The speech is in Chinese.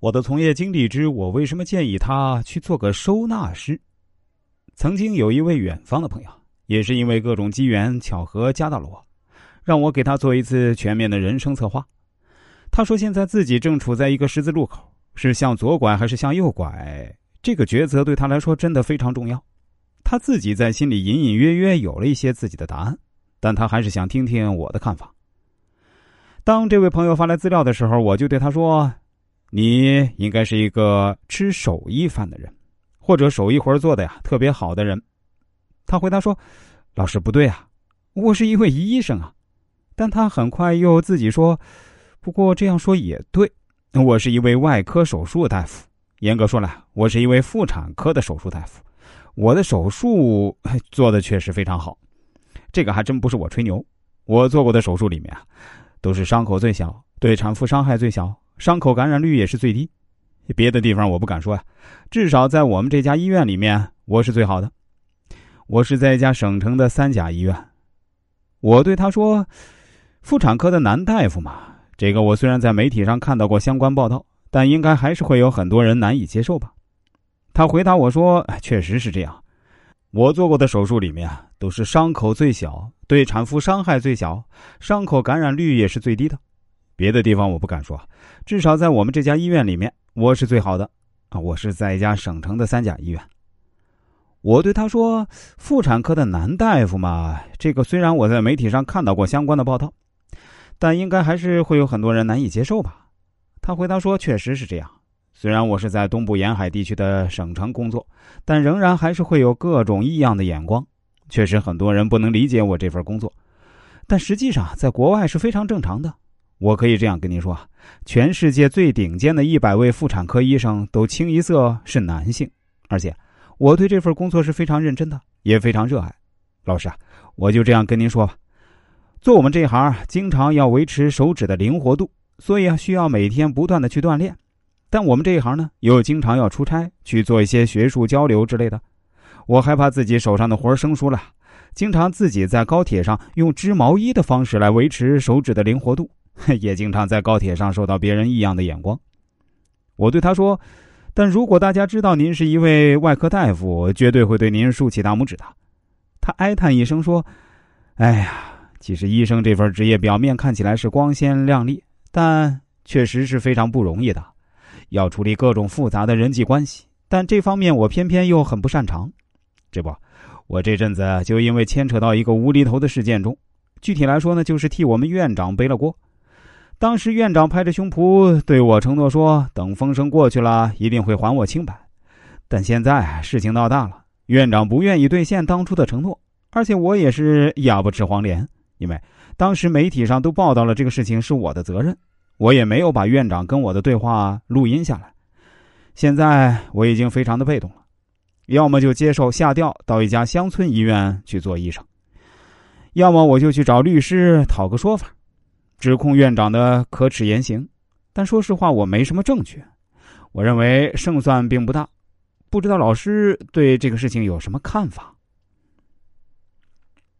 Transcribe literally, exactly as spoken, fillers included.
我的从业经历之我为什么建议他去做个收纳师。曾经有一位远方的朋友，也是因为各种机缘巧合加到了我，让我给他做一次全面的人生策划。他说现在自己正处在一个十字路口，是向左拐还是向右拐，这个抉择对他来说真的非常重要。他自己在心里隐隐约约有了一些自己的答案，但他还是想听听我的看法。当这位朋友发来资料的时候，我就对他说，你应该是一个吃手艺饭的人，或者手艺活做的呀特别好的人。他回答说，老师不对啊，我是一位医生啊。但他很快又自己说，不过这样说也对，我是一位外科手术大夫，严格说来我是一位妇产科的手术大夫，我的手术做的确实非常好，这个还真不是我吹牛。我做过的手术里面啊，都是伤口最小，对产妇伤害最小，伤口感染率也是最低。别的地方我不敢说呀、啊，至少在我们这家医院里面，我是最好的。我是在一家省城的三甲医院。我对他说，妇产科的男大夫嘛，这个我虽然在媒体上看到过相关报道，但应该还是会有很多人难以接受吧。他回答我说，确实是这样，我做过的手术里面啊，都是伤口最小，对产妇伤害最小，伤口感染率也是最低的。别的地方我不敢说，至少在我们这家医院里面，我是最好的啊！我是在一家省城的三甲医院。我对他说，妇产科的男大夫嘛，这个虽然我在媒体上看到过相关的报道，但应该还是会有很多人难以接受吧。他回答说，确实是这样，虽然我是在东部沿海地区的省城工作，但仍然还是会有各种异样的眼光，确实很多人不能理解我这份工作，但实际上在国外是非常正常的。我可以这样跟您说，全世界最顶尖的一百位妇产科医生都清一色是男性，而且我对这份工作是非常认真的，也非常热爱。老师啊，我就这样跟您说吧，做我们这行经常要维持手指的灵活度，所以啊需要每天不断的去锻炼，但我们这一行呢又经常要出差去做一些学术交流之类的。我害怕自己手上的活生疏了，经常自己在高铁上用织毛衣的方式来维持手指的灵活度，也经常在高铁上受到别人异样的眼光。我对他说，但如果大家知道您是一位外科大夫，绝对会对您竖起大拇指的。他哀叹一声说，哎呀，其实医生这份职业表面看起来是光鲜亮丽，但确实是非常不容易的，要处理各种复杂的人际关系，但这方面我偏偏又很不擅长。这不，我这阵子就因为牵扯到一个无厘头的事件中，具体来说呢，就是替我们院长背了锅。当时院长拍着胸脯对我承诺说，等风声过去了一定会还我清白，但现在事情闹大了，院长不愿意兑现当初的承诺，而且我也是哑巴吃黄连，因为当时媒体上都报道了这个事情是我的责任，我也没有把院长跟我的对话录音下来。现在我已经非常的被动了，要么就接受下调到一家乡村医院去做医生，要么我就去找律师讨个说法，指控院长的可耻言行。但说实话，我没什么证据，我认为胜算并不大，不知道老师对这个事情有什么看法。